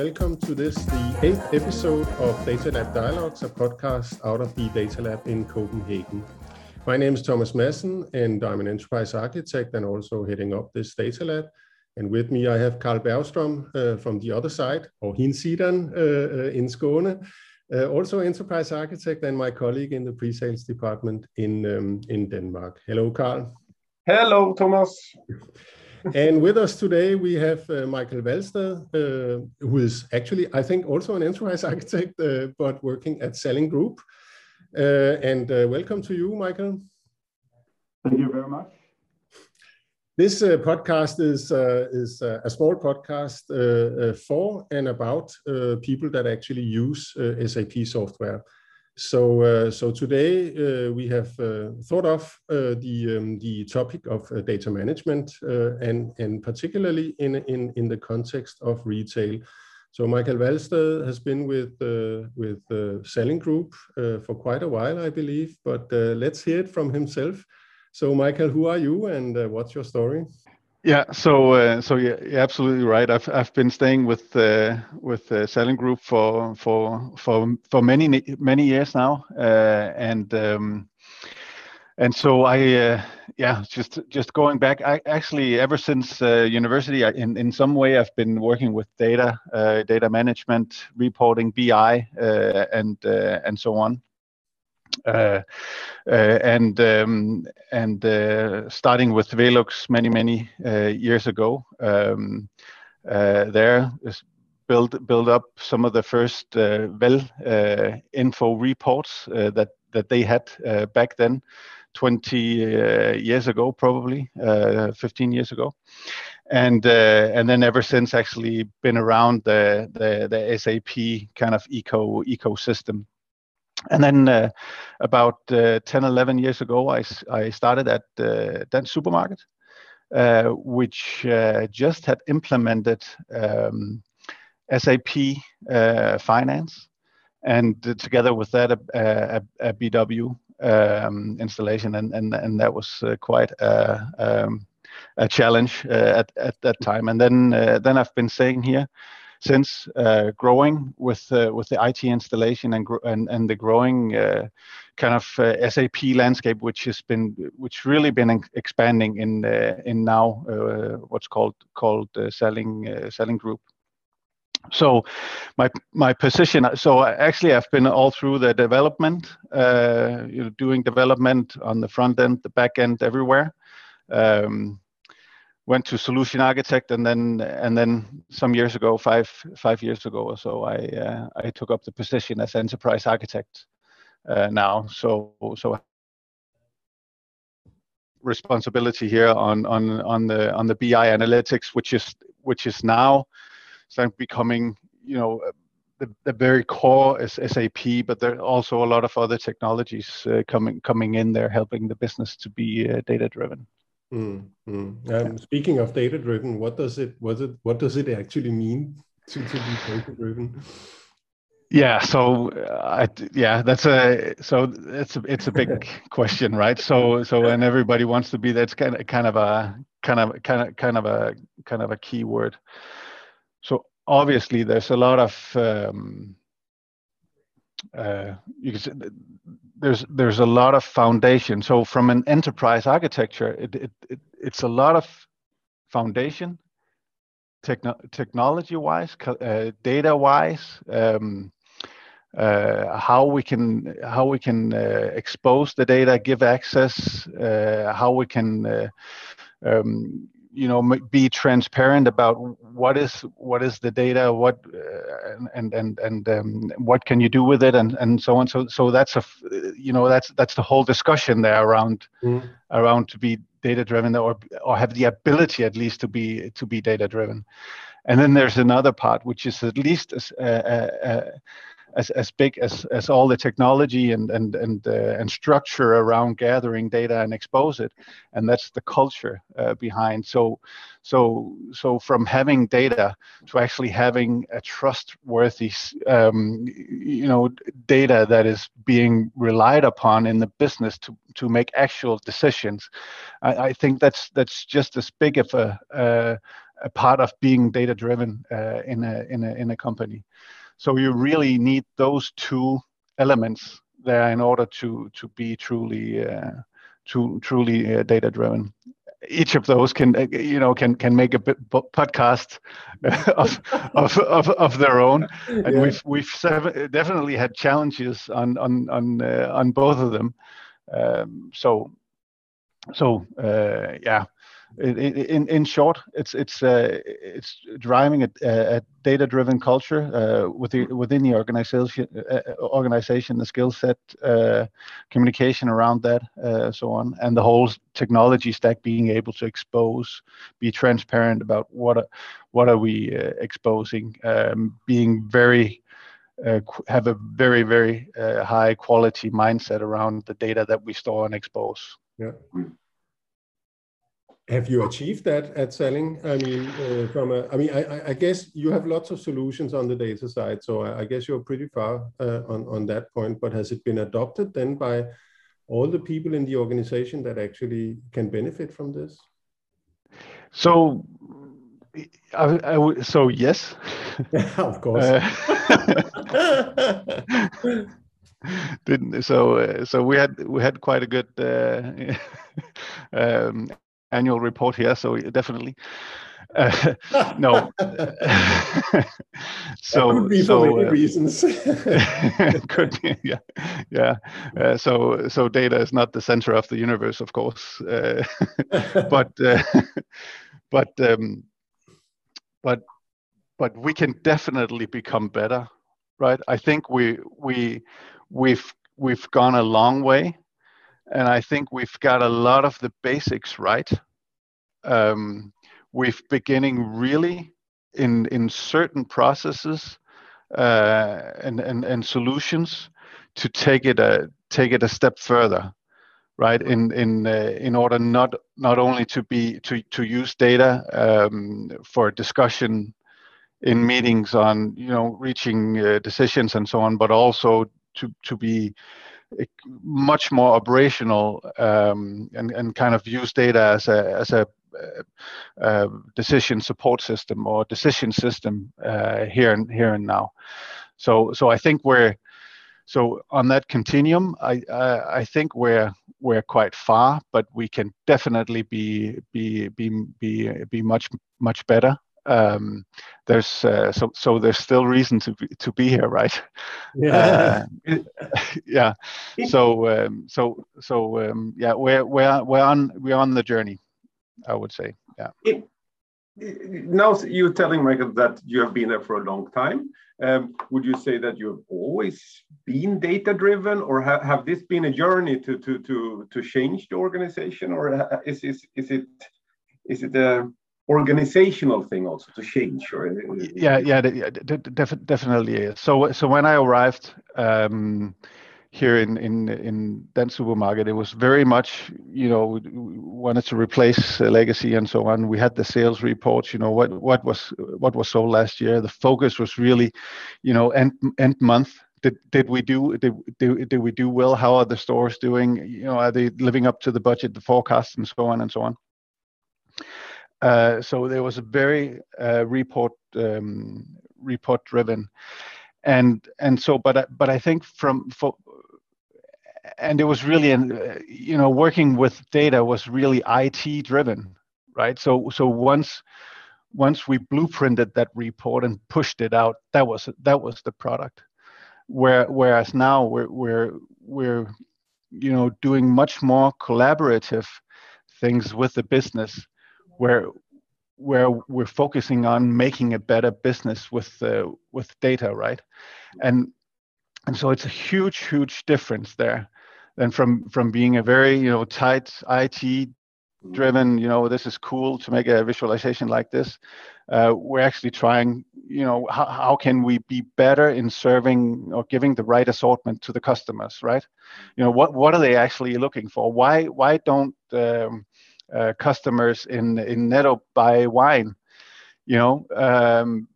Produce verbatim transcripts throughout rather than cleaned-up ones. welcome to this, the eighth episode of Data Lab Dialogs, a podcast out of the Data Lab in Copenhagen. My name is Thomas Madsen, and I'm an enterprise architect and also heading up this Data Lab. And with me, I have Carl Bävström uh, from the other side, or Hinsidan uh, uh, in Skåne, uh, also enterprise architect and my colleague in the pre-sales department in, um, in Denmark. Hello, Carl. Hello, Thomas. And with us today, we have uh, Michael Wallstedt, uh, who is actually, I think, also an enterprise architect, uh, but working at Salling Group. Uh, and uh, welcome to you, Michael. Thank you very much. This uh, podcast is, uh, is uh, a small podcast uh, uh, for and about uh, people that actually use uh, S A P software. So, uh, so today uh, we have uh, thought of uh, the um, the topic of uh, data management uh, and and particularly in in in the context of retail. So Michael Wallstedt has been with uh, with uh, Salling Group uh, for quite a while, I believe. But uh, let's hear it from himself. So Michael, who are you and uh, what's your story? Yeah, so uh, so yeah, you're absolutely right. I've I've been staying with uh, with uh, Salling Group for for for for many many years now, uh, and um, and so I uh, yeah just just going back. I actually ever since uh, university, I, in in some way, I've been working with data, uh, data management, reporting, B I, uh, and uh, and so on. Uh, uh, and um, and uh, starting with Velux many many uh, years ago, um, uh, there is build build up some of the first uh, Vel uh, info reports uh, that that they had uh, back then, twenty uh, years ago probably, uh, fifteen years ago, and uh, and then ever since actually been around the the, the S A P kind of eco ecosystem. And then uh, about uh, ten, eleven years ago, I, I started at uh, Dansk supermarked, uh, which uh, just had implemented um, S A P uh, Finance, and uh, together with that, a, a, a B W um, installation, and and and that was uh, quite a, um, a challenge uh, at at that time. And then uh, then I've been staying here since, uh, growing with uh, with the I T installation and gro- and, and the growing uh, kind of uh, S A P landscape, which has been which really been expanding in uh, in now uh, what's called called uh, Salling uh, Salling Group. So my my position. So actually, I've been all through the development, uh, you know, doing development on the front end, the back end, everywhere. Um, Went to solution architect, and then and then some years ago, five five years ago or so, I uh, I took up the position as enterprise architect. Uh, now, so so responsibility here on on on the on the B I analytics, which is which is now starting becoming, you know, the, the very core is S A P, but there are also a lot of other technologies uh, coming coming in there, helping the business to be uh, data driven. Mm, mm. Um, speaking of data-driven, what does it was it what does it actually mean to, to be data-driven? Yeah, so uh, I, yeah, that's a so it's a, it's a big question, right? So so and everybody wants to be that's kind of kind of a kind of kind of kind of a kind of a key word. So obviously, there's a lot of um, uh, you could say, There's there's a lot of foundation. So from an enterprise architecture, it, it, it it's a lot of foundation, techno- technology wise, uh, data wise, um, uh, how we can how we can uh, expose the data, give access, uh, how we can uh, um, you know be transparent about what is what is the data, what uh, and and and um, what can you do with it, and, and so on. So so that's a you know that's that's the whole discussion there around mm. around to be data driven or or have the ability at least to be to be data driven. And then there's another part which is at least as uh, uh, as as big as as all the technology and and and uh, and structure around gathering data and expose it, and that's the culture uh, behind. So so so from having data to actually having a trustworthy um, you know data that is being relied upon in the business to to make actual decisions, I, I think that's that's just as big of a uh, a part of being data driven uh, in a in a in a company. So you really need those two elements there in order to to be truly uh, to truly uh, data driven. Each of those can you know can can make a podcast of of, of of their own, and yeah. we've we've definitely had challenges on on on uh, on both of them. Um, so so uh, yeah, in, in in short, it's it's uh, it's driving a, a data-driven culture uh, within within the organization uh, organization, the skill set, uh, communication around that, uh, so on, and the whole technology stack, being able to expose, be transparent about what are, what are we uh, exposing, um, being very uh, have a very very uh, high quality mindset around the data that we store and expose. Yeah. Have you achieved that at Salling? I mean, uh, from a, I mean, I, I guess you have lots of solutions on the data side, so I, I guess you're pretty far uh, on on that point. But has it been adopted then by all the people in the organization that actually can benefit from this? So, I, I w so yes, yeah, of course. Uh, didn't so uh, so we had we had quite a good. Uh, um, annual report here, so definitely uh, no. So that would be so, for many uh, reasons. Could be, yeah, yeah. Uh, so so data is not the center of the universe, of course, uh, but uh, but um, but but we can definitely become better, right? I think we we we've we've gone a long way. And I think we've got a lot of the basics right. Um, we've beginning really in in certain processes uh, and, and and solutions to take it a take it a step further, right? In in uh, in order not not only to be to to use data um, for discussion in meetings on you know reaching uh, decisions and so on, but also to to be much more operational um, and and kind of use data as a as a uh, decision support system or decision system uh, here and here and now. So so I think we're so on that continuum. I I, I think we're we're quite far, but we can definitely be be be be be much much better. Um, there's uh, so so there's still reason to be, to be here, right? Yeah, uh, yeah. So um, so so um, yeah, we're we're we're on we're on the journey, I would say. Yeah. It, it, now you're telling Michael that you have been there for a long time. Um, would you say that you've always been data driven, or ha have this been a journey to to to to change the organization, or is is is it is it a organizational thing also to change? Or yeah, yeah, def definitely. So, so when I arrived um, here in in in Dansk supermarked, it was very much you know we wanted to replace uh, legacy and so on. We had the sales reports. You know what what was what was sold last year. The focus was really, you know, end end month. Did did we do did, did did we do well? How are the stores doing? You know, are they living up to the budget, the forecasts, and so on and so on. Uh, so there was a very uh, report um, report driven, and and so but I, but I think from for, and it was really an, uh, you know working with data was really I T driven, right? So so once once we blueprinted that report and pushed it out, that was that was the product. Where, whereas now we're we're we're you know doing much more collaborative things with the business. Where, where we're focusing on making a better business with uh, with data, right? And and so it's a huge, huge difference there, than from from being a very you know tight I T driven. You know, this is cool to make a visualization like this. Uh, we're actually trying. You know, how how can we be better in serving or giving the right assortment to the customers, right? You know, what what are they actually looking for? Why why don't um, Uh, customers in in Netto buy wine, you know, um,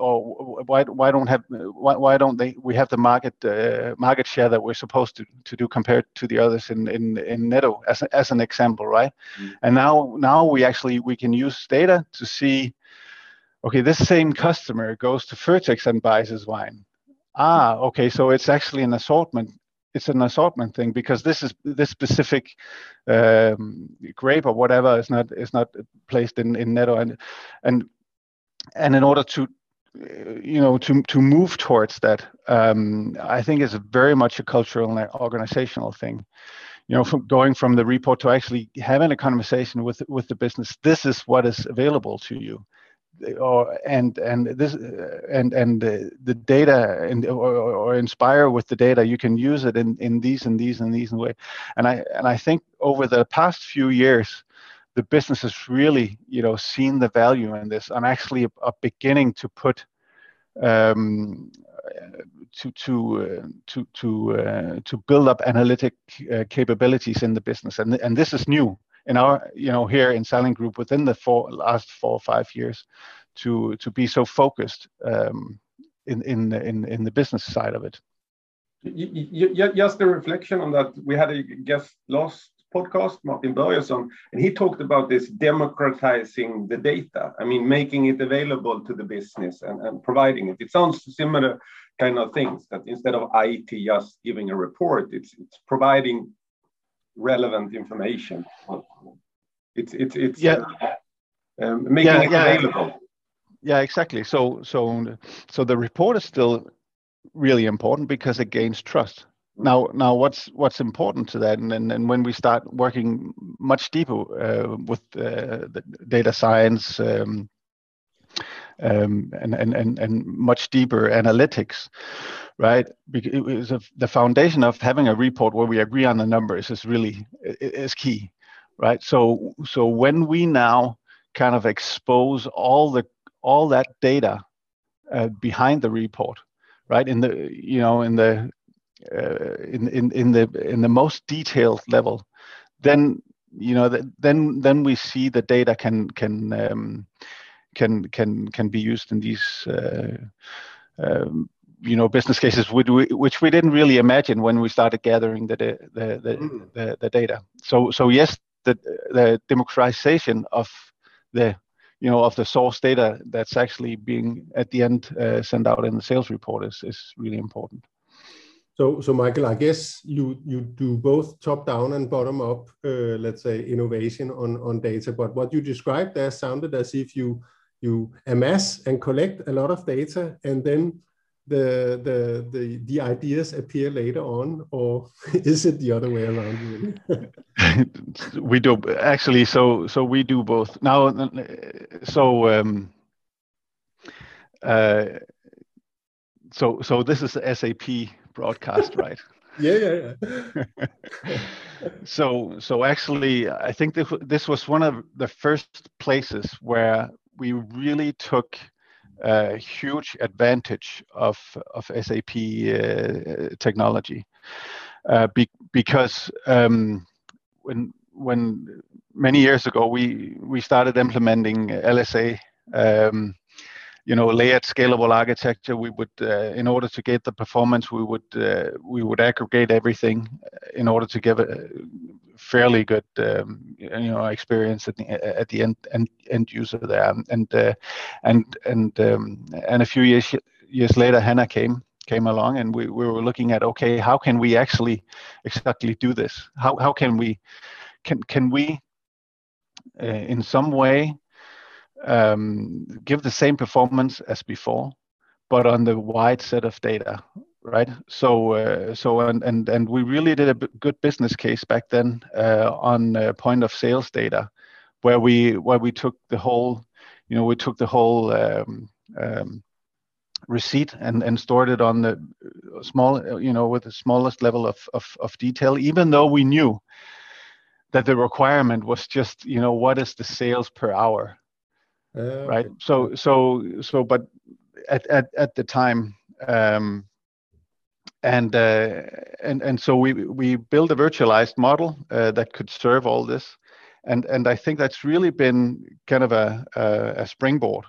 or why why don't have why why don't they we have the market uh, market share that we're supposed to, to do compared to the others in in, in Netto as a, as an example, right? Mm. And now now we actually we can use data to see, okay, this same customer goes to Vertex and buys his wine. Ah, okay, so it's actually an assortment. It's an assortment thing because this is this specific um, grape or whatever is not is not placed in, in Netto, and and and in order to you know to to move towards that, um, I think it's very much a cultural and organizational thing. You know, from going from the report to actually having a conversation with with the business. This is what is available to you. Or and and this and and the, the data and or, or inspire with the data, you can use it in, in these and these and these and way. And I and I think over the past few years, the business has really you know seen the value in this. I'm actually are beginning to put um, to to uh, to to uh, to build up analytic uh, capabilities in the business, and and this is new. In our, you know, here in Salling Group, within the four, last four or five years, to to be so focused um, in in in in the business side of it. Just a reflection on that. We had a guest last podcast, Martin Burerson, and he talked about this democratizing the data. I mean, making it available to the business and, and providing it. It sounds similar kind of things. That instead of I T just giving a report, it's it's providing relevant information. It's it's it's yeah. uh, um, making yeah, it yeah. available. Yeah, exactly. So so so the report is still really important because it gains trust. Now now what's what's important to that, and and, and when we start working much deeper uh, with uh, the data science um, um, and and and and much deeper analytics. Right, because the foundation of having a report where we agree on the numbers is really is key, right? So, so when we now kind of expose all the all that data uh, behind the report, right? In the you know in the uh, in in in the in the most detailed level, then you know the, then then we see the data can can um, can can can be used in these. Uh, um, you know, business cases which we, which we didn't really imagine when we started gathering the the the, mm. the, the data. So so yes, the the democratization of the you know of the source data that's actually being at the end uh, sent out in the sales report is, is really important. So so Michael, I guess you you do both top down and bottom up, uh, let's say innovation on on data. But what you described there sounded as if you you amass and collect a lot of data and then The, the the the ideas appear later on, or is it the other way around? We do actually. So so we do both now. So um, uh, so so this is the S A P broadcast, right? yeah, yeah, yeah. so so actually, I think this, this was one of the first places where we really took a uh, huge advantage of of S A P uh, technology, uh, be, because um, when when many years ago we we started implementing L S A, um, you know, layered scalable architecture. We would, uh, in order to get the performance, we would uh, we would aggregate everything in order to give a fairly good, um, you know, experience at the at the end end, end user there. And uh, and and um, and a few years years later, HANA came came along, and we, we were looking at, okay, how can we actually exactly do this? How how can we can can we uh, in some way Um, give the same performance as before, but on the wide set of data, right? So, uh, so, and and and we really did a b- good business case back then uh, on uh, point of sales data, where we where we took the whole, you know, we took the whole um, um, receipt and and stored it on the small, you know, with the smallest level of of, of detail, even though we knew that the requirement was just, you know, what is the sales per hour. Uh, right. So, so, so, but at, at, at the time, um, and, uh, and, and so we, we built a virtualized model, uh, that could serve all this. And, and I think that's really been kind of a, a, a springboard,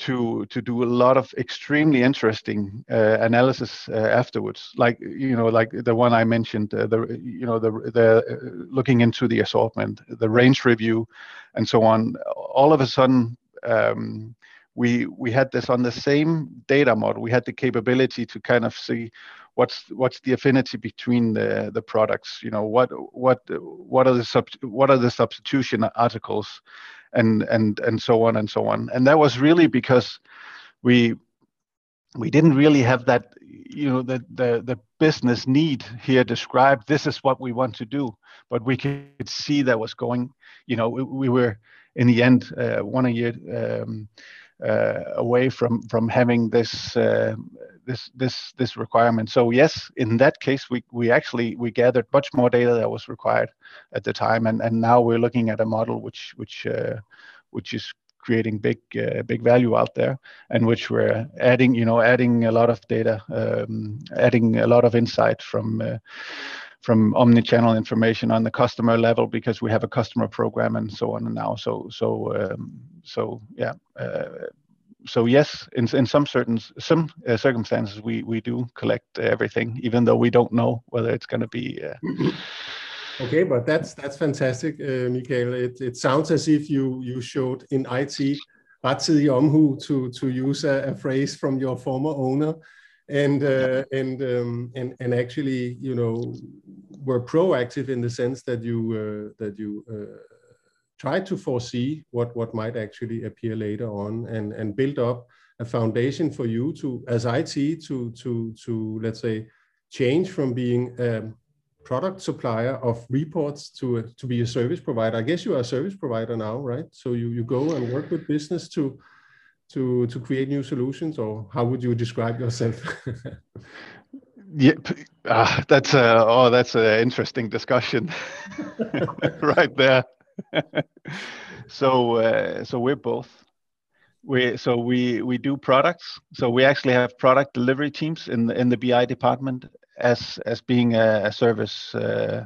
to to do a lot of extremely interesting uh, analysis uh, afterwards, like you know, like the one I mentioned, uh, the you know the the uh, looking into the assortment, the range review, and so on. All of a sudden, um, we we had this on the same data model. We had the capability to kind of see what's what's the affinity between the the products. You know, what what what are the sub what are the substitution articles, and and and so on and so on. And that was really because we we didn't really have that, you know, the the the business need here described. This is what we want to do, but we could see that was going. You know, we, we were in the end uh, one a year. Um, Uh, away from from having this uh, this this this requirement. So yes, in that case, we we actually we gathered much more data that was required at the time, and and now we're looking at a model which which uh, which is creating big uh, big value out there, and which we're adding you know adding a lot of data, um, adding a lot of insight from. Uh, from omnichannel information on the customer level, because we have a customer program and so on and now. So, so, um, so yeah. Uh, so yes, in in some certain some uh, circumstances, we we do collect everything, even though we don't know whether it's going to be. Uh... Okay, but that's that's fantastic, uh, Michael. It it sounds as if you you showed in I T rettidig omhu, to to use a, a phrase from your former owner. And uh, and um, and and actually, you know, were proactive in the sense that you uh, that you uh, tried to foresee what what might actually appear later on, and and build up a foundation for you to, as I T, to to to let's say, change from being a product supplier of reports to to be a service provider. I guess you are a service provider now, right? So you you go and work with business to. To, to create new solutions, or how would you describe yourself? Yep, uh, that's a oh, that's an interesting discussion right there. so, uh, so we're both. We so we we do products. So we actually have product delivery teams in the, in the B I department as as being a, a service uh,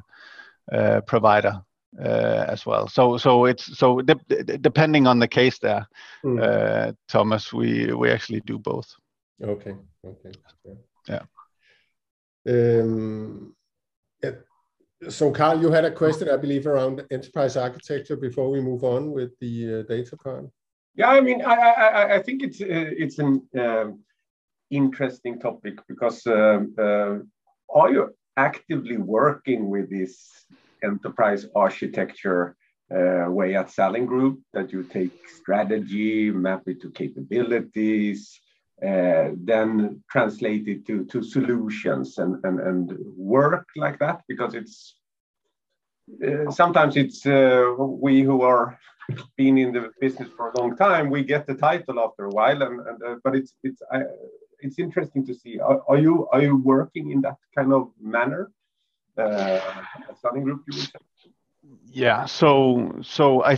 uh, provider. Uh, as well, so so it's so de de depending on the case there, mm. uh, Thomas. We we actually do both. Okay. Okay. Yeah. yeah. Um. It, so, Carl, you had a question, I believe, around enterprise architecture before we move on with the uh, data part. Yeah, I mean, I I I think it's uh, it's an um, interesting topic, because um, uh, are you actively working with this enterprise architecture uh, way at Salling Group, that you take strategy, map it to capabilities, uh, then translate it to, to solutions and, and, and work like that? Because it's uh, sometimes it's uh, we who are been in the business for a long time, we get the title after a while, and, and uh, but it's it's uh, it's interesting to see. Are, are you are you working in that kind of manner? Uh, Salling Group, you would say? Yeah. So, so I,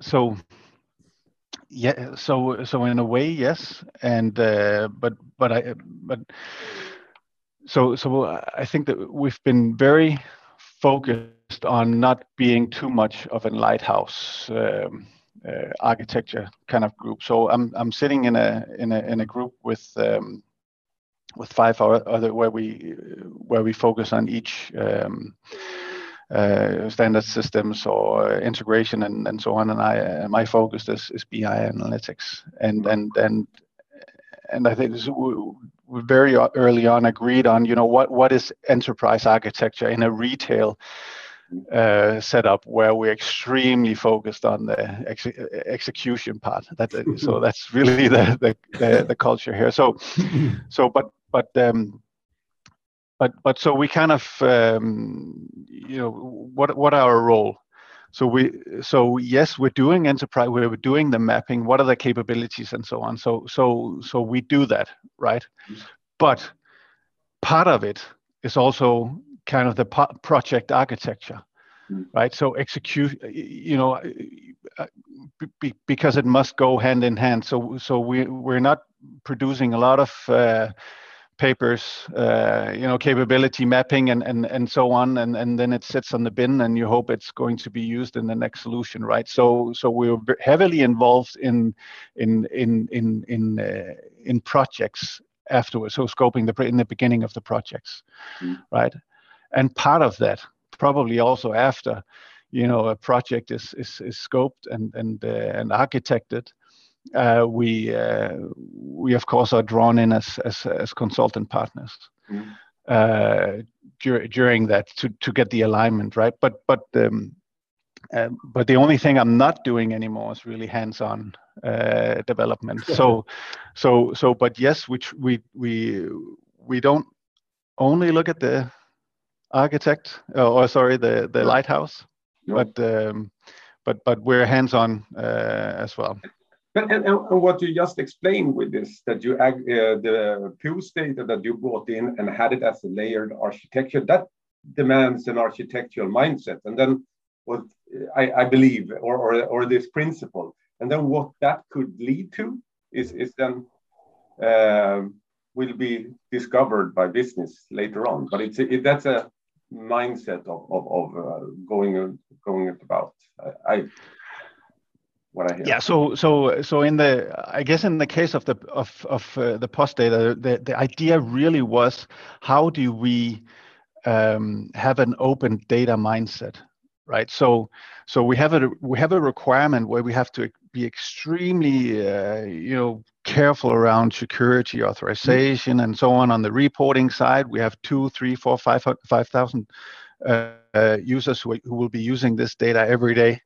so yeah. So, so in a way, yes. And uh, but but I but so so I think that we've been very focused on not being too much of a lighthouse um, uh, architecture kind of group. So I'm I'm sitting in a in a in a group with. Um, with five other, where we where we focus on each um, uh, standard systems or integration and, and so on. And I uh, my focus is, is B I analytics, and and and and I think we very early on agreed on you know what what is enterprise architecture in a retail uh, setup where we're extremely focused on the ex execution part. That so that's really the the, the the culture here. So so but. But um, but but so we kind of um, you know what what are our role? So we so yes, we're doing enterprise. We're doing the mapping. What are the capabilities and so on? So so so we do that, right? Mm-hmm. But part of it is also kind of the project architecture, mm-hmm. right? So execute, you know, be, because it must go hand in hand. So so we we're not producing a lot of. Uh, papers, uh, you know, capability mapping and, and, and so on. And, and then it sits on the bin and you hope it's going to be used in the next solution, right? So so we're heavily involved in in in in in, uh, in projects afterwards. So scoping the in the beginning of the projects, mm. right? And part of that probably also after, you know, a project is is, is scoped and and uh, and architected. Uh, we uh, we of course are drawn in as as, as consultant partners mm. uh, dur during that to to get the alignment right. But but um, uh, but the only thing I'm not doing anymore is really hands-on uh, development. Yeah. So so so but yes, which we we we don't only look at the architect uh, or sorry the the yeah. lighthouse, yeah. but um, but but we're hands-on uh, as well. And, and, and what you just explained with this, that you uh, the P O S data that you brought in and had it as a layered architecture, that demands an architectural mindset. And then what I, I believe, or, or, or this principle, and then what that could lead to is, is then uh, will be discovered by business later on. But it's a, it, that's a mindset of, of, of uh, going going about. I, I, What I hear. Yeah, so so so in the I guess in the case of the of of uh, the post data, the the idea really was, how do we um, have an open data mindset, right? So so we have a we have a requirement where we have to be extremely uh, you know careful around security, authorization, mm-hmm. and so on. On the reporting side, we have two, three, four, five, five thousand uh, uh, users who who will be using this data every day.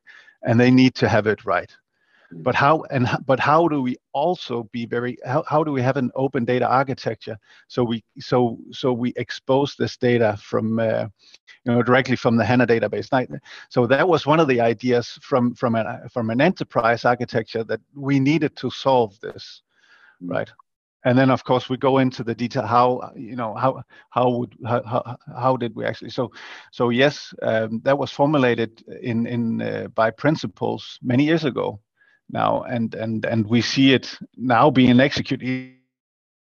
And they need to have it right, but how and but how do we also be very how, how do we have an open data architecture so we so so we expose this data from uh, you know directly from the HANA database. So that was one of the ideas from from an from an enterprise architecture, that we needed to solve this, right? And then of course we go into the detail, how you know how how would how how did we actually so so yes um, that was formulated in in uh, by principles many years ago now, and and and we see it now being executed.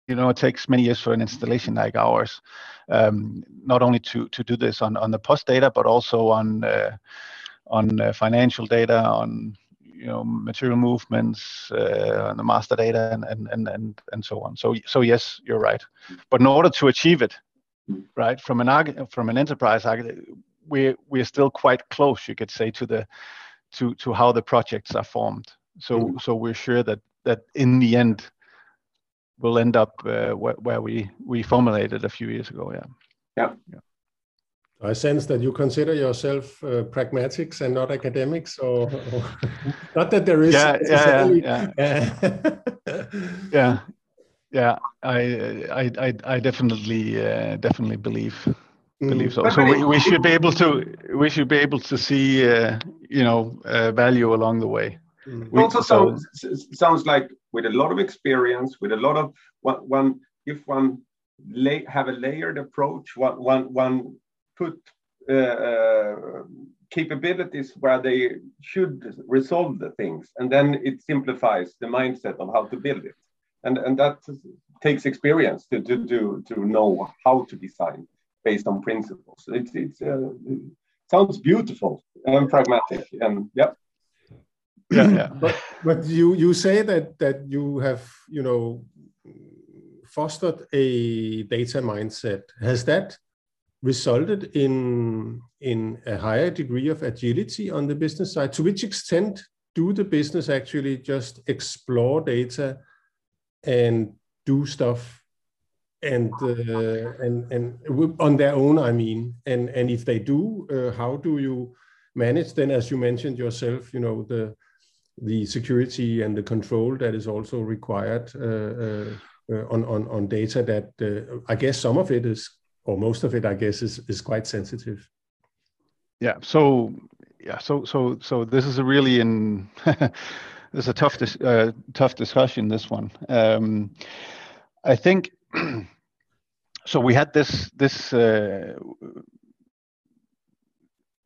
You know, it takes many years for an installation like ours, um, not only to to do this on on the post data, but also on uh, on uh, financial data, on you know, material movements, uh, and the master data, and, and and and and so on. So so yes, you're right. But in order to achieve it, right, from an from an enterprise architect, we we're still quite close, you could say, to the to to how the projects are formed. So mm-hmm. so we're sure that that in the end, we'll end up uh, where, where we we formulated a few years ago. Yeah. Yeah. Yeah. I sense that you consider yourself uh, pragmatics and not academics, or, or not that there is. Yeah, yeah, yeah. yeah, yeah. I, I, I definitely, uh, definitely believe, mm. believe so. So we, we should be able to, we should be able to see, uh, you know, uh, value along the way. Mm. We, also, so, sounds, sounds like with a lot of experience, with a lot of one, one if one lay, have a layered approach, one, one, one. Put uh, uh, capabilities where they should resolve the things, and then it simplifies the mindset of how to build it, and and that takes experience to to to, to know how to design based on principles. It it's, uh, it sounds beautiful and pragmatic, and yeah, yeah, yeah. But but you you say that that you have you know fostered a data mindset. Has that resulted in in a higher degree of agility on the business side? To which extent do the business actually just explore data and do stuff and uh, and and on their own? I mean, and and if they do, uh, how do you manage then, as you mentioned yourself, you know the the security and the control that is also required uh, uh, on on on data that uh, I guess some of it is. Or most of it, I guess, is is quite sensitive. Yeah. So yeah. So so so this is a really in this is a tough dis uh, tough discussion. This one, um, I think. So we had this this uh,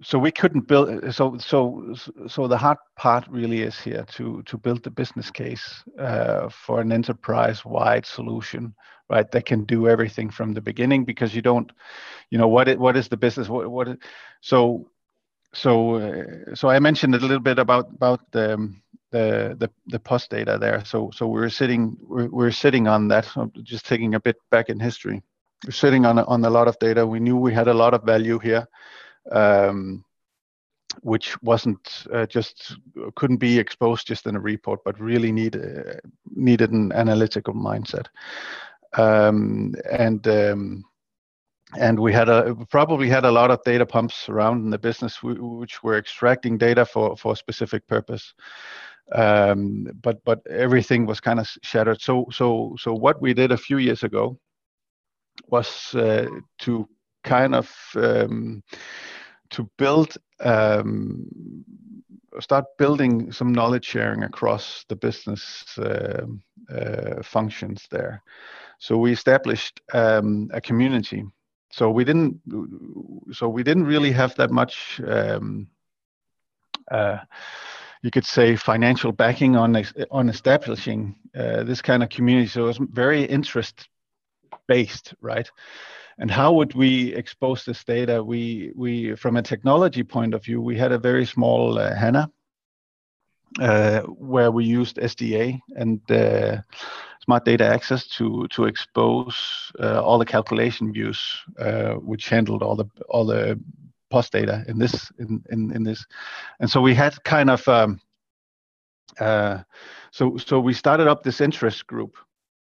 so we couldn't build. So so so the hard part really is here to to build the business case uh, for an enterprise-wide solution, right? That can do everything from the beginning, because you don't, you know, what it, what is the business? What what? It, so so uh, so I mentioned a little bit about about the the the, the post data there. So so we're sitting we're, we're sitting on that. So I'm just taking a bit back in history. We're sitting on on a lot of data. We knew we had a lot of value here, um, which wasn't uh, just couldn't be exposed just in a report, but really need uh, needed an analytical mindset. Um, and um, and we had a probably had a lot of data pumps around in the business, w- which were extracting data for for a specific purpose. Um, but but everything was kind of shattered. So so so what we did a few years ago was uh, to kind of um, to build, um, start building some knowledge sharing across the business uh, uh, functions there. So we established um, a community. So we didn't, so we didn't really have that much, um, uh, you could say, financial backing on on establishing uh, this kind of community. So it was very interest based, right? And how would we expose this data? We, we from a technology point of view, we had a very small uh, HANA uh, where we used S D A and uh, Smart Data Access to to expose uh, all the calculation views, uh, which handled all the all the post data in this in in, in this, and so we had kind of um, uh, so so we started up this interest group.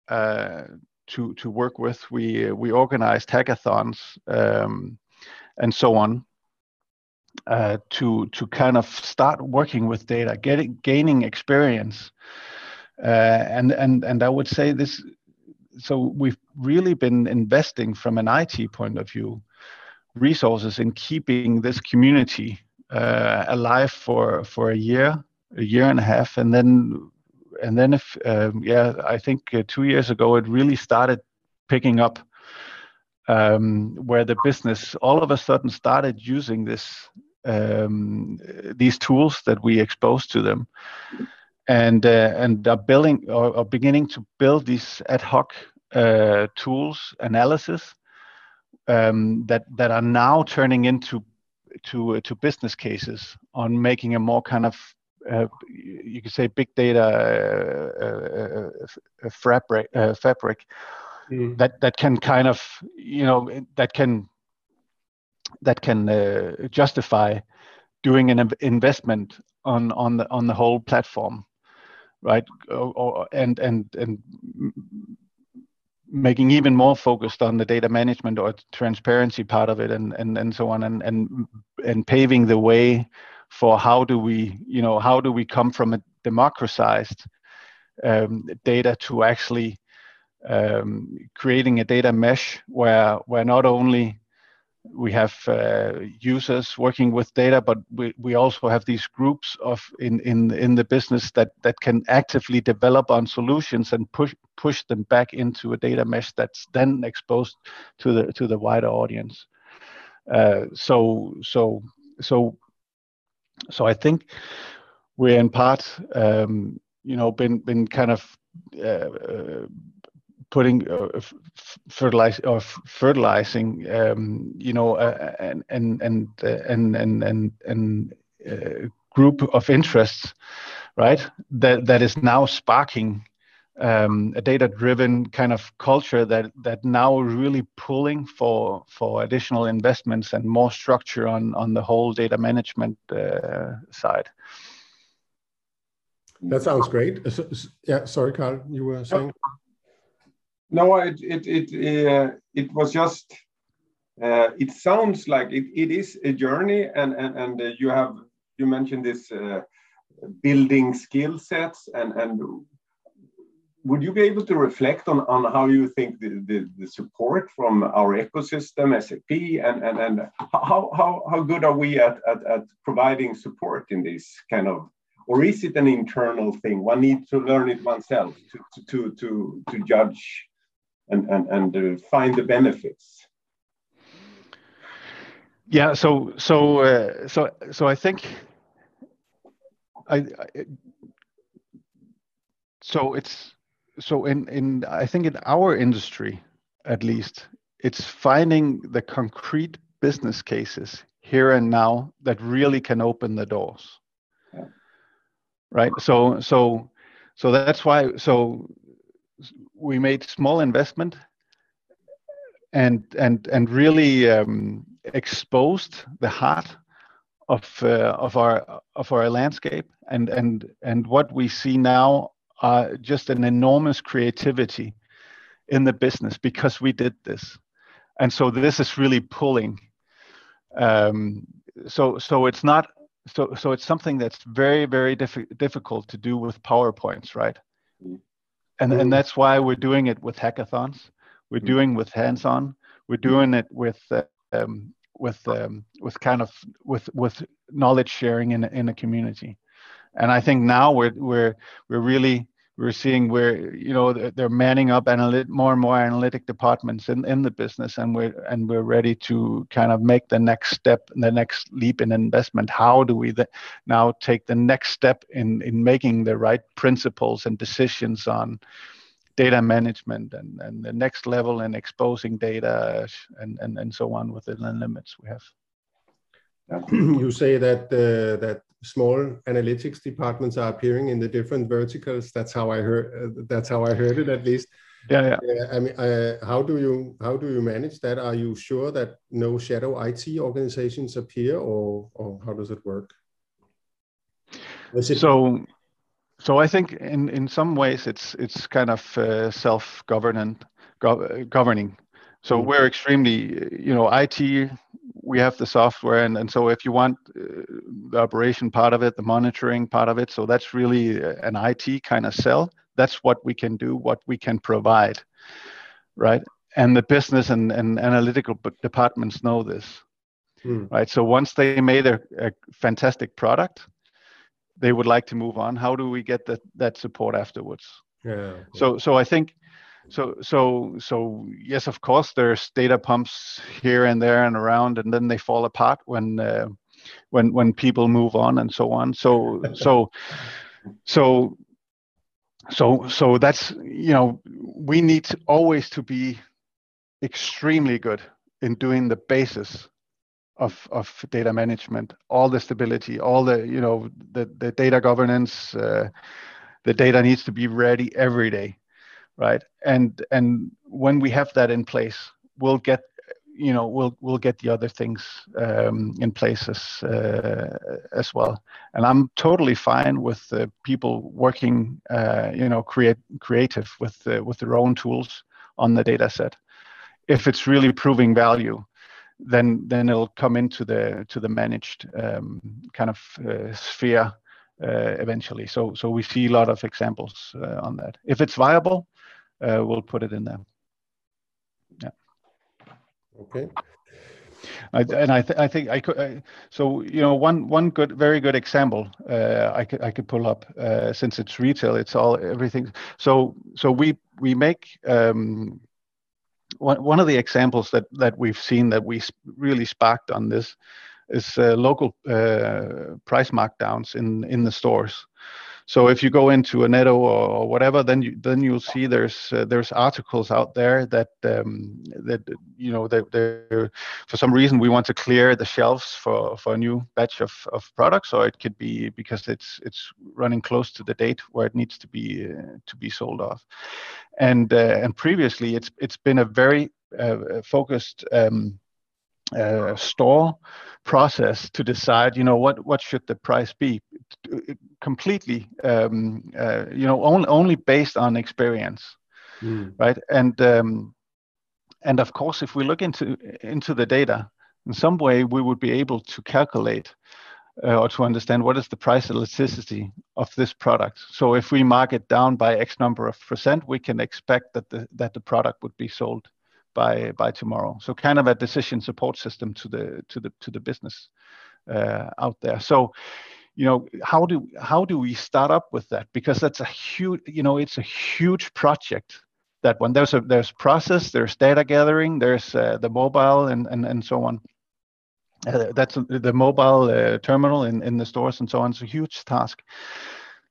Uh, To, to work with, we we organized hackathons um, and so on uh, to to kind of start working with data, getting gaining experience, uh, and and and I would say this. So we've really been investing from an I T point of view, resources in keeping this community uh, alive for for a year, a year and a half, and then. And then, if um, yeah, I think uh, two years ago it really started picking up, um, where the business all of a sudden started using this um, these tools that we exposed to them, and uh, and are building or are beginning to build these ad hoc uh, tools analysis um, that that are now turning into to uh, to business cases on making a more kind of Uh, you could say big data uh, uh, uh, fabric, uh, fabric mm. that that can kind of you know that can that can uh, justify doing an investment on on the on the whole platform, right? Or, or, and and and making even more focused on the data management or transparency part of it, and and and so on, and and and paving the way for how do we, you know, how do we come from a democratized um, data to actually um, creating a data mesh where where not only we have uh, users working with data, but we, we also have these groups of in, in in the business that that can actively develop on solutions and push push them back into a data mesh that's then exposed to the to the wider audience. Uh, so so so. So I think we're in part, um, you know, been been kind of uh, uh, putting uh, f- fertilize or f- fertilizing, um, you know, uh, and and and and and and, and uh, group of interests, right? That that is now sparking um, a data-driven kind of culture that that now really pulling for for additional investments and more structure on on the whole data management uh, side. That sounds great. So, yeah, sorry, Carl, you were saying. No, it it it uh, it was just. Uh, it sounds like it, it is a journey, and and and uh, you have you mentioned this uh, building skill sets and and. Would you be able to reflect on, on how you think the, the, the support from our ecosystem, S A P, and, and, and how, how, how good are we at, at, at providing support in this kind of, or is it an internal thing? One needs to learn it oneself to, to, to, to judge and, and, and find the benefits. Yeah, so so uh, so so I think I, I so it's so in in I think in our industry at least it's finding the concrete business cases here and now that really can open the doors. Yeah. Right. So so so that's why so we made small investment and and and really um, exposed the heart of uh, of our of our landscape and and and what we see now are just an enormous creativity in the business because we did this, and so this is really pulling. Um, so so it's not so so it's something that's very very diffi difficult to do with PowerPoints, right? And and that's why we're doing it with hackathons. We're doing with hands-on. We're doing it with uh, um, with um, with kind of with with knowledge sharing in in a community, and I think now we're we're we're really we're seeing where you know they're manning up analytic, more and more analytic departments in, in the business, and we're and we're ready to kind of make the next step, the next leap in investment. How do we th- now take the next step in in making the right principles and decisions on data management and, and the next level in exposing data and, and, and so on within the limits we have. Yeah. You say that uh, that small analytics departments are appearing in the different verticals. That's how I heard. Uh, that's how I heard it, at least. Yeah, yeah. Uh, I mean, uh, how do you how do you manage that? Are you sure that no shadow I T organizations appear, or or how does it work? Is it so? So I think in, in some ways it's it's kind of uh, self-governant gov governing. So mm-hmm. we're extremely, you know, I T. We have the software, and, and so if you want uh, the operation part of it, the monitoring part of it, so that's really an I T kind of sell. That's what we can do, what we can provide, right? And the business and, and analytical departments know this, mm. right? So once they made a, a fantastic product, they would like to move on. How do we get that that support afterwards? Yeah. So so I think so so so yes, of course there's data pumps here and there and around, and then they fall apart when uh, when when people move on and so on. So so so so so that's you know we need to always to be extremely good in doing the basis of of data management, all the stability, all the you know the the data governance, uh, the data needs to be ready every day, right? And and when we have that in place, we'll get you know we'll we'll get the other things um, in place as uh, as well. And I'm totally fine with uh, people working uh, you know create creative with uh, with their own tools on the data set, if it's really proving value. Then, then it'll come into the to the managed um, kind of uh, sphere uh, eventually. So, so we see a lot of examples uh, on that. If it's viable, uh, we'll put it in there. Yeah. Okay. I, and I, th I think I could. I, so you know, one one good, very good example uh, I could I could pull up uh, since it's retail. It's all everything. So, so we we make. Um, One of the examples that, that we've seen that we really sparked on this is uh, local uh, price markdowns in, in the stores. So if you go into a Netto or, or whatever, then you, then you'll see there's uh, there's articles out there that um, that you know that they're, for some reason we want to clear the shelves for, for a new batch of, of products, or it could be because it's it's running close to the date where it needs to be uh, to be sold off. And uh, and previously it's it's been a very uh, focused um, uh, store process to decide you know what what should the price be. Completely, um, uh, you know, only only based on experience, mm. right? And um, and of course, if we look into into the data in some way, we would be able to calculate uh, or to understand what is the price elasticity of this product. So if we mark it down by X number of percent, we can expect that the that the product would be sold by by tomorrow. So kind of a decision support system to the to the to the business uh, out there. So. You know, how do how do we start up with that? Because that's a huge, you know, it's a huge project. That one, there's a there's process, there's data gathering, there's uh, the mobile, and and and so on. Uh, that's the mobile uh, terminal in, in the stores and so on. It's a huge task.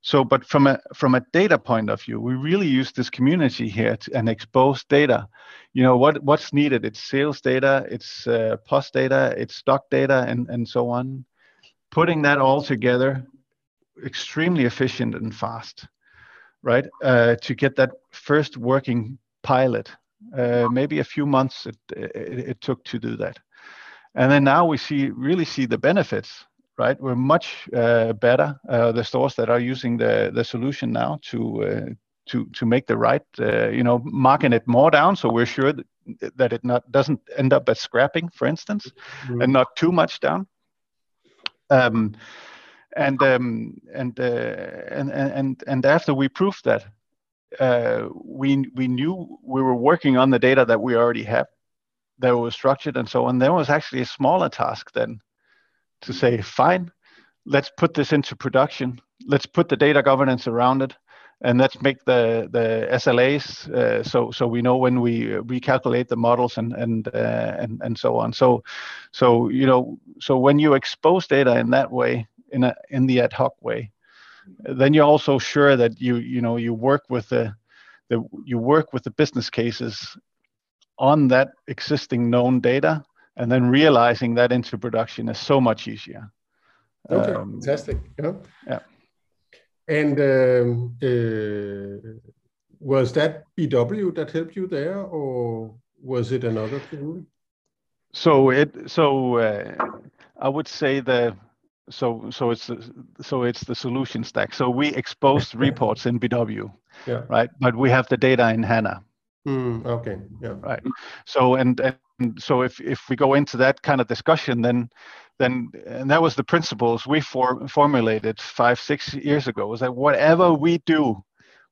So, but from a from a data point of view, we really use this community here to, and expose data. You know, what what's needed? It's sales data, it's uh, P O S data, it's stock data, and and so on. Putting that all together, extremely efficient and fast, right? Uh, to get that first working pilot, uh, maybe a few months it, it it took to do that. And then now we see really see the benefits, right? We're much uh, better. Uh, the stores that are using the, the solution now to uh, to to make the right, uh, you know, marking it more down, so we're sure that, that it not doesn't end up as scrapping, for instance, mm-hmm. and not too much down. Um, and um, and, uh, and and and and after we proved that, uh, we we knew we were working on the data that we already have. They were structured and so on. There was actually a smaller task then to say, fine, let's put this into production. Let's put the data governance around it, and let's make the, the S L As uh, so so we know when we recalculate the models and and uh, and and so on. So so you know so when you expose data in that way, in a in the ad hoc way, then you're also sure that you you know you work with the the you work with the business cases on that existing known data, and then realizing that into production is so much easier. Okay, um, fantastic. Yeah. yeah. And um, uh, was that B W that helped you there, or was it another tool? So it so uh, I would say the so so it's so it's the solution stack. So we exposed reports in B W, yeah. right? But we have the data in HANA. Mm, okay. Yeah. Right. So and, and so if if we go into that kind of discussion, then then and that was the principles we for, formulated five six years ago. Was that whatever we do,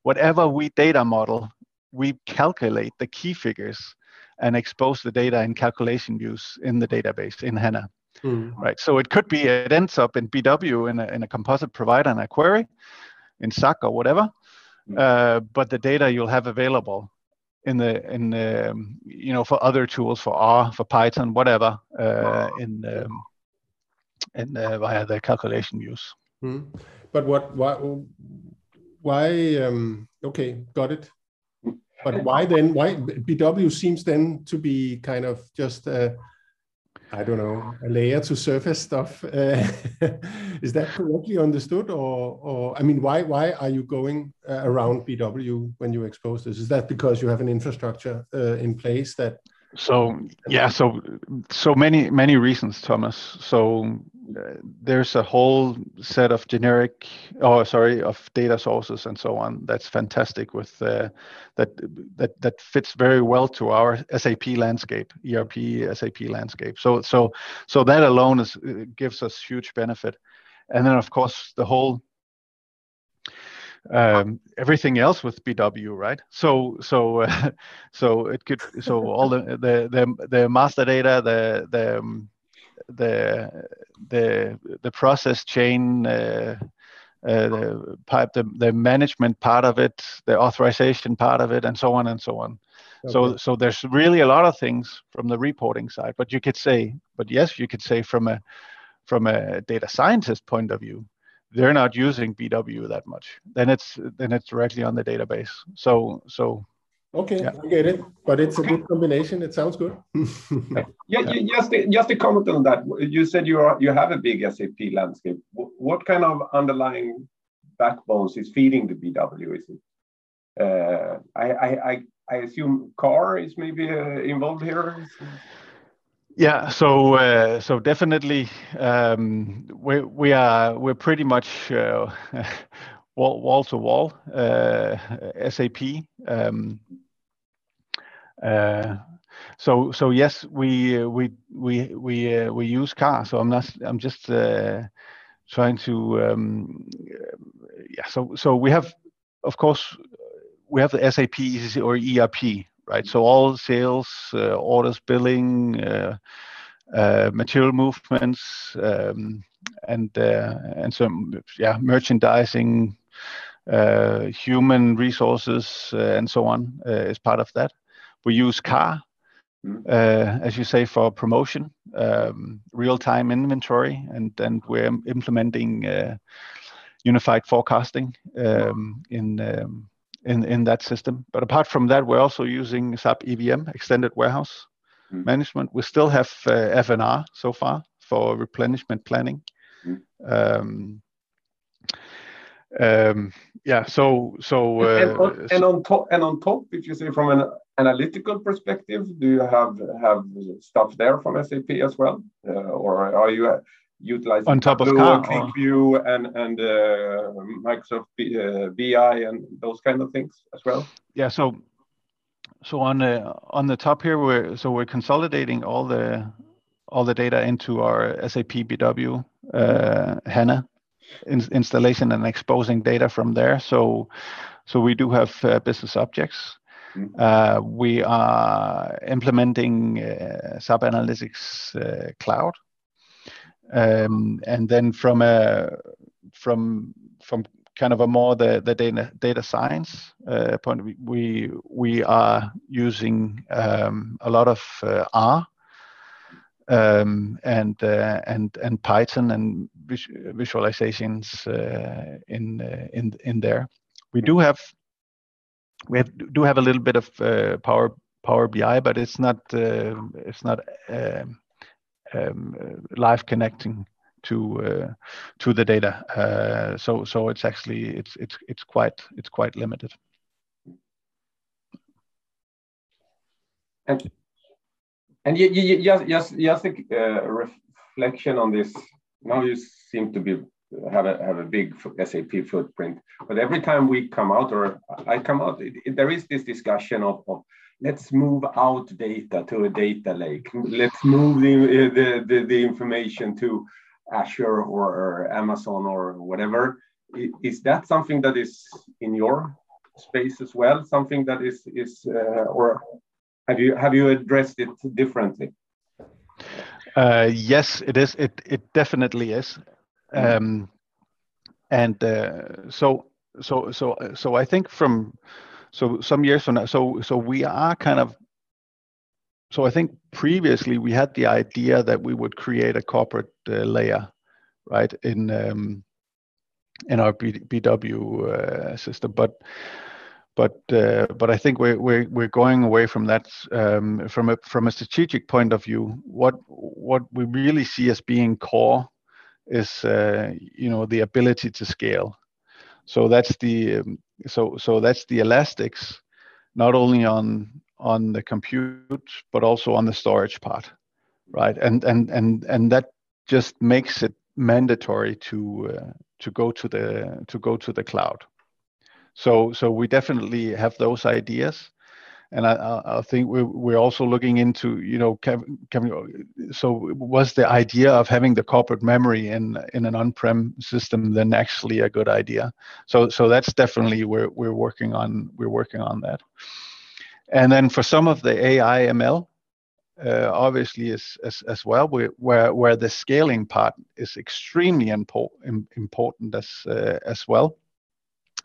whatever we data model, we calculate the key figures and expose the data in calculation views in the database in HANA. Mm. Right. So it could be it ends up in B W in a, in a composite provider and a query, in S A C or whatever, mm. uh, but the data you'll have available in the in the, um, you know, for other tools, for R, for Python, whatever, uh, in um, in uh, via the calculation views. Hmm. But what why why um, okay, got it. But why then why B W seems then to be kind of just uh, I don't know, a layer to surface stuff. Uh, is that correctly understood, or, or I mean, why why are you going uh, around B W when you expose this? Is that because you have an infrastructure uh, in place that? So yeah, so so many many reasons, Thomas. So uh, there's a whole set of generic, oh sorry, of data sources and so on. That's fantastic with uh, that that that fits very well to our S A P landscape, E R P S A P landscape. So so so that alone is gives us huge benefit, and then of course the whole. Um, everything else with B W, right? So, so, uh, so it could. So all the the the, the master data, the the um, the the the process chain, uh, uh, the pipe, the the management part of it, the authorization part of it, and so on and so on. Okay. So, so there's really a lot of things from the reporting side. But you could say, but yes, you could say from a from a data scientist point of view, they're not using B W that much. Then it's then it's directly on the database. So so. Okay, yeah. I get it. But it's okay. A good combination. It sounds good. yeah, yeah, just a, just a comment on that. You said you are you have a big S A P landscape. What kind of underlying backbones is feeding the B W? Is it? Uh, I I I I assume C A R is maybe uh, involved here. Yeah, so uh, so definitely um, we we are we're pretty much uh, wall, wall to wall uh, S A P. Um, uh, so so yes, we we we we uh, we use C A R. So I'm not I'm just uh, trying to um, yeah. So so we have of course we have the S A P or E R P. Right, so all sales, uh, orders, billing, uh, uh, material movements, um, and uh, and some yeah, merchandising, uh, human resources, uh, and so on uh, is part of that. We use C A R, uh, as you say, for promotion, um, real-time inventory, and then we're implementing uh, unified forecasting um, in, um, in in that system. But apart from that, we're also using S A P E V M, Extended Warehouse mm. Management. We still have uh, F N R so far for replenishment planning. Mm. Um, um, yeah, so... so uh, and, on, and, on top, and on top, if you say from an analytical perspective, do you have, have stuff there from S A P as well? Uh, or are you... Uh, utilizing on top of C A R, ClickView and and uh, Microsoft B, uh, B I and those kind of things as well. Yeah, so so on the on the top here, we're so we're consolidating all the all the data into our S A P B W uh, HANA in, installation and exposing data from there. So so we do have uh, business objects. Uh, we are implementing uh, S A P Analytics uh, Cloud. Um, and then from a from from kind of a more the, the data data science uh, point of view, we we are using um, a lot of uh, R um, and uh, and and Python and visualizations uh, in uh, in in there. We do have we have, do have a little bit of uh, Power Power B I, but it's not uh, it's not. Uh, Um, live connecting to uh, to the data, uh, so so it's actually it's it's it's quite it's quite limited. And and you, you, just just just a uh, reflection on this. Now you seem to be have a have a big S A P footprint, but every time we come out or I come out, it, it, there is this discussion of, of let's move out data to a data lake. Let's move the, the, the, the information to Azure or Amazon or whatever. Is that something that is in your space as well? Something that is, is uh, or have you, have you addressed it differently? Uh, yes, it is. It, it definitely is. Um, and uh, so, so, so, so I think from... So some years from now, so so we are kind of, so I think previously we had the idea that we would create a corporate uh, layer, right, in um, in our B W uh, system, but but uh, but I think we're we're we're going away from that um, from a from a strategic point of view. What what we really see as being core is uh, you know the ability to scale. So that's the um, so so that's the elastics, not only on on the compute but also on the storage part, right? And and and and that just makes it mandatory to uh, to go to the to go to the cloud. So so we definitely have those ideas, and I I, I think we're we're also looking into you know can, can, so was the idea of having the corporate memory in in an on-prem system then actually a good idea? So so that's definitely we're we're working on we're working on that. And then for some of the A I M L, uh, obviously as as as well, we, where where the scaling part is extremely impo important as uh, as well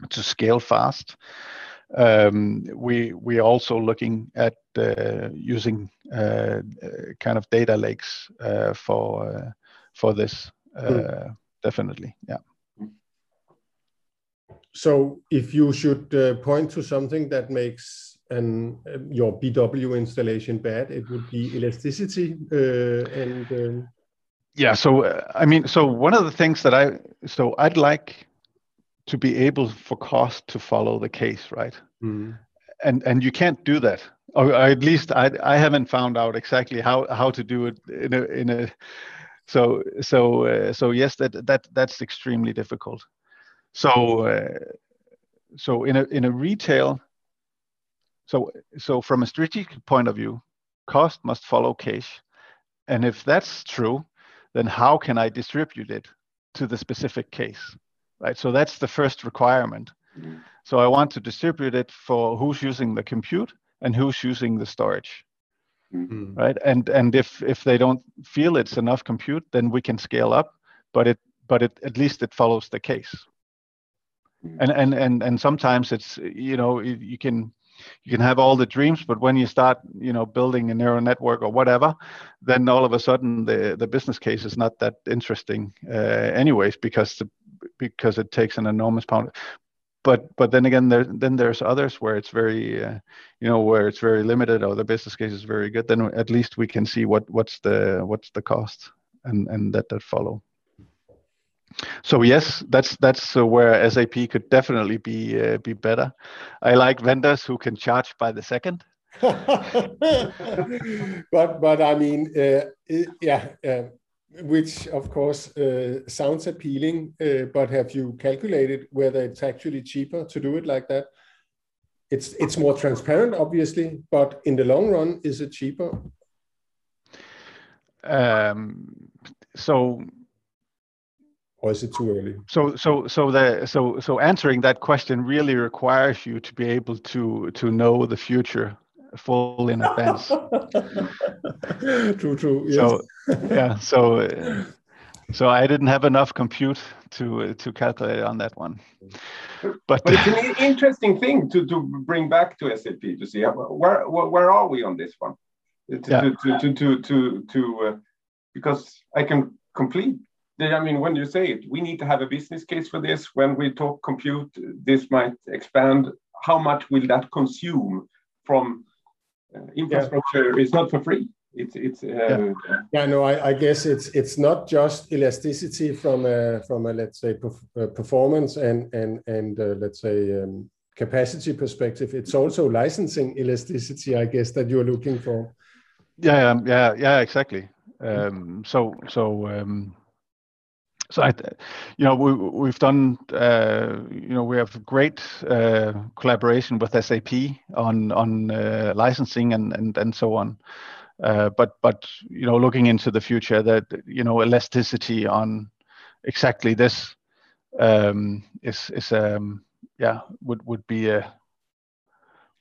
to scale fast. Um, we we are also looking at uh, using uh, kind of data lakes uh, for uh, for this uh, mm. definitely, yeah. So if you should uh, point to something that makes an uh, your B W installation bad, it would be elasticity uh, and um... yeah. So uh, I mean, so one of the things that I so I'd like. to be able for cost to follow the case, right? Mm. And and you can't do that, or, or at least I I haven't found out exactly how how to do it in a in a. So so uh, so yes, that that that's extremely difficult. So uh, so in a in a retail. So so from a strategic point of view, cost must follow cash, and if that's true, then how can I distribute it to the specific case? Right, so that's the first requirement. Mm. So I want to distribute it for who's using the compute and who's using the storage, mm-hmm. right? And and if if they don't feel it's enough compute, then we can scale up. But it but it at least it follows the case. Mm. And and and and sometimes it's you know you can you can have all the dreams, but when you start, you know, building a neural network or whatever, then all of a sudden the, the business case is not that interesting uh, anyways, because the, because it takes an enormous pound. But but then again, there then there's others where it's very, uh, you know, where it's very limited, or the business case is very good. Then at least we can see what what's the what's the cost and and that that follow. So yes, that's that's where S A P could definitely be uh, be better. I like vendors who can charge by the second. but but I mean, uh, yeah. Uh, Which of course uh, sounds appealing, uh, but have you calculated whether it's actually cheaper to do it like that? It's it's more transparent, obviously, but in the long run, is it cheaper? Um, so, or is it too early? So so so the so so answering that question really requires you to be able to to know the future full in advance. True, true. Yes. So yeah, so so I didn't have enough compute to to calculate on that one. But, but it's an interesting thing to to bring back to S A P to see where where, where are we on this one? To, yeah. to to to to, to, to uh, because I can complete. I mean, when you say it, we need to have a business case for this. When we talk compute, this might expand. How much will that consume from? Uh, infrastructure yeah. is not for free. It's it's. Uh, yeah. yeah, no, I, I guess it's it's not just elasticity from a from a let's say perf performance and and and uh, let's say um, capacity perspective. It's also licensing elasticity, I guess, that you're looking for. Yeah, yeah, yeah, exactly. Um, so so. Um, So, I, you know, we, we've done, uh, you know, we have great uh, collaboration with S A P on on uh, licensing and, and and so on. Uh, but but you know, looking into the future, that you know, elasticity on exactly this um, is is um, yeah would would be a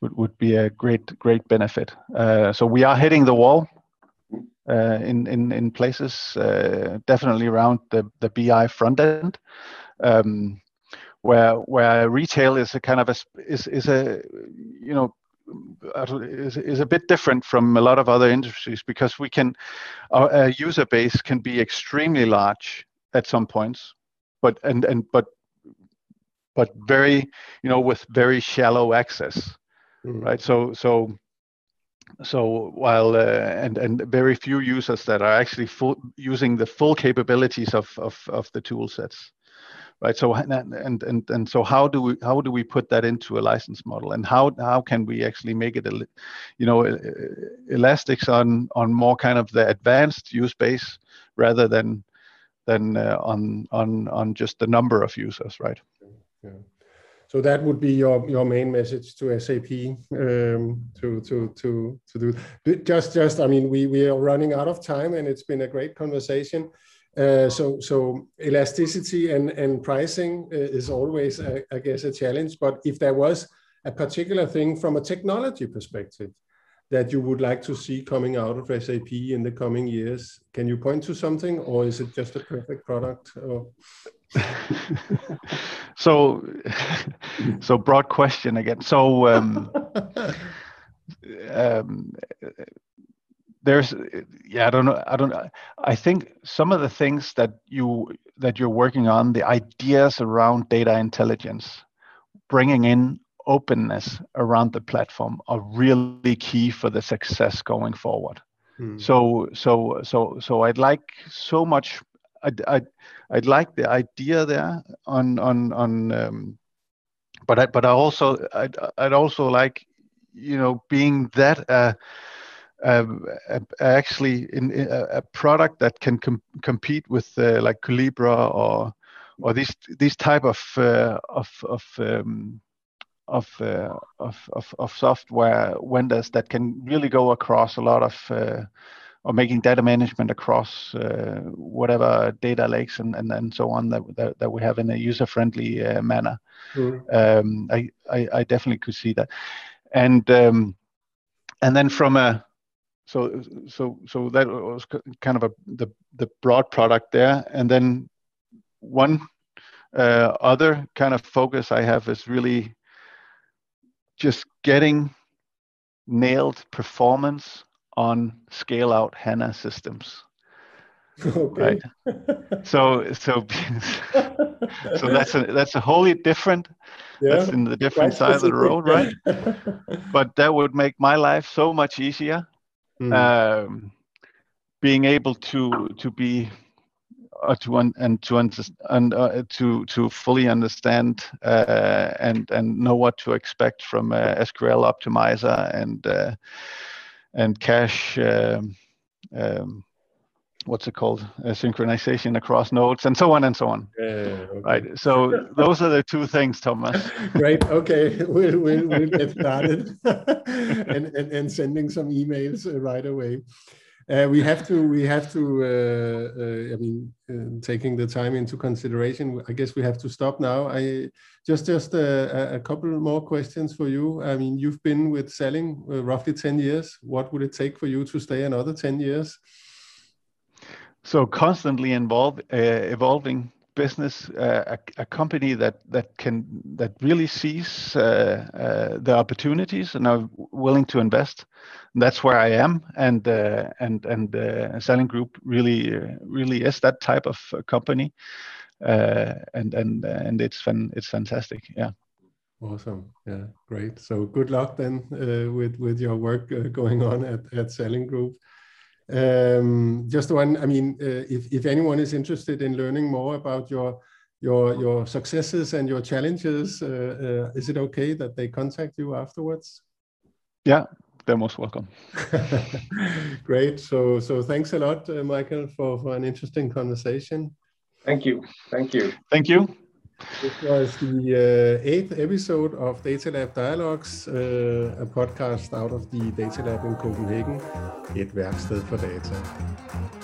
would would be a great great benefit. Uh, so we are hitting the wall. Uh, in in in places, uh, definitely around the the B I front end, um, where where retail is a kind of a is is a you know is is a bit different from a lot of other industries, because we can our, our user base can be extremely large at some points, but and and but but very you know with very shallow access, mm-hmm. right? So so. So while uh, and and very few users that are actually full, using the full capabilities of of, of the tool sets, right? So and and and so how do we how do we put that into a license model, and how how can we actually make it, you know, elastics on on more kind of the advanced use base rather than than uh, on on on just the number of users, right? Yeah. So that would be your, your main message to S A P um, to, to, to, to do. Just, just I mean, we, we are running out of time, and it's been a great conversation. Uh, so, so elasticity and, and pricing is always, I, I guess, a challenge. But if there was a particular thing from a technology perspective that you would like to see coming out of S A P in the coming years, can you point to something, or is it just a perfect product? Or... so, so broad question again. So, um, um, there's, yeah, I don't know. I don't. I think some of the things that you that you're working on, the ideas around data intelligence, bringing in openness around the platform, are really key for the success going forward. Hmm. So, so, so, so I'd like so much. I'd, I'd, I'd like the idea there on on on, um, but I but I also I'd, I'd also like, you know, being that uh, uh, uh, actually in, in a, a product that can com compete with uh, like Colibra or or these these type of uh, of of, um, of, uh, of of of software vendors that can really go across a lot of. Uh, or making data management across uh, whatever data lakes and, and, and so on that, that, that we have in a user-friendly uh, manner. Mm. Um, I, I, I definitely could see that. And um, and then from a, so so so that was kind of a the, the broad product there. And then one uh, other kind of focus I have is really just getting nailed performance on scale out HANA systems. Okay. Right. So, so, so that's a, that's a wholly different, yeah. that's in the different right. side of the road, right? But that would make my life so much easier. Mm. Um, being able to, to be, uh, to, un, and to, un, and, uh, to, to fully understand, uh, and, and know what to expect from, uh, S Q L Optimizer and, uh, and cache, um, um, what's it called, uh, synchronization across nodes, and so on and so on. Yeah, okay. Right. So those are the two things, Thomas. Great. Okay, we'll, we'll, we'll get started and, and and sending some emails uh, right away. Uh, we have to. We have to. Uh, uh, I mean, uh, taking the time into consideration, I guess we have to stop now. I just just uh, a couple more questions for you. I mean, you've been with Salling uh, roughly ten years. What would it take for you to stay another ten years? So constantly involved, uh, evolving business, uh, a, a company that that can that really sees uh, uh, the opportunities and are willing to invest. And that's where I am, and uh, and and uh, Salling Group really uh, really is that type of company, uh, and and and it's fun, it's fantastic, yeah. Awesome, yeah, great. So good luck then uh, with with your work uh, going on at at Salling Group. Um, just one, I mean, uh, if, if anyone is interested in learning more about your your your successes and your challenges, uh, uh, is it okay that they contact you afterwards? Yeah, they're most welcome. Great. So so thanks a lot, uh, Michael, for, for an interesting conversation. Thank you. Thank you. Thank you. This was the uh, eighth episode of Data Lab Dialogs, uh, a podcast out of the Data Lab in Copenhagen, et værksted for data.